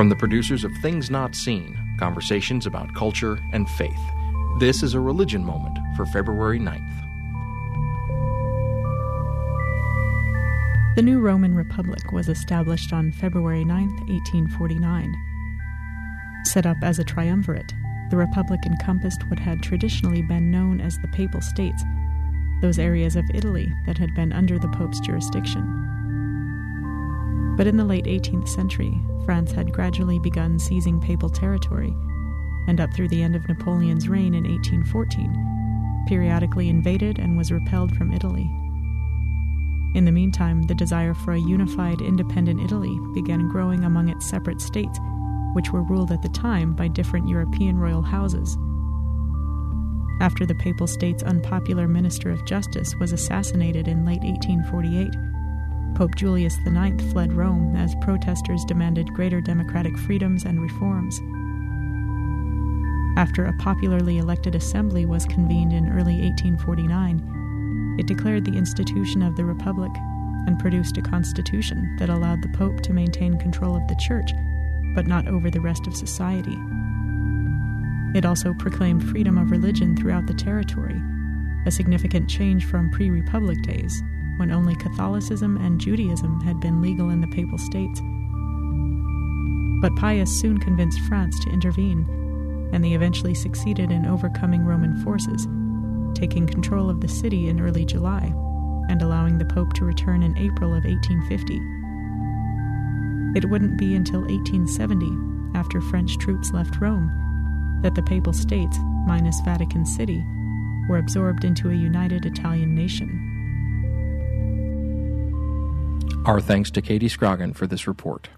From the producers of Things Not Seen, conversations about culture and faith. This is a religion moment for February 9th. The New Roman Republic was established on February 9, 1849. Set up as a triumvirate, the Republic encompassed what had traditionally been known as the Papal States, those areas of Italy that had been under the Pope's jurisdiction. But in the late 18th century, France had gradually begun seizing papal territory, and up through the end of Napoleon's reign in 1814, periodically invaded and was repelled from Italy. In the meantime, the desire for a unified, independent Italy began growing among its separate states, which were ruled at the time by different European royal houses. After the Papal States' unpopular Minister of Justice was assassinated in late 1848, Pope Julius IX fled Rome as protesters demanded greater democratic freedoms and reforms. After a popularly elected assembly was convened in early 1849, it declared the institution of the Republic and produced a constitution that allowed the Pope to maintain control of the Church, but not over the rest of society. It also proclaimed freedom of religion throughout the territory, a significant change from pre-Republic days, when only Catholicism and Judaism had been legal in the Papal States. But Pius soon convinced France to intervene, and they eventually succeeded in overcoming Roman forces, taking control of the city in early July, and allowing the Pope to return in April of 1850. It wouldn't be until 1870, after French troops left Rome, that the Papal States, minus Vatican City, were absorbed into a united Italian nation. Our thanks to Katy Scrogin for this report.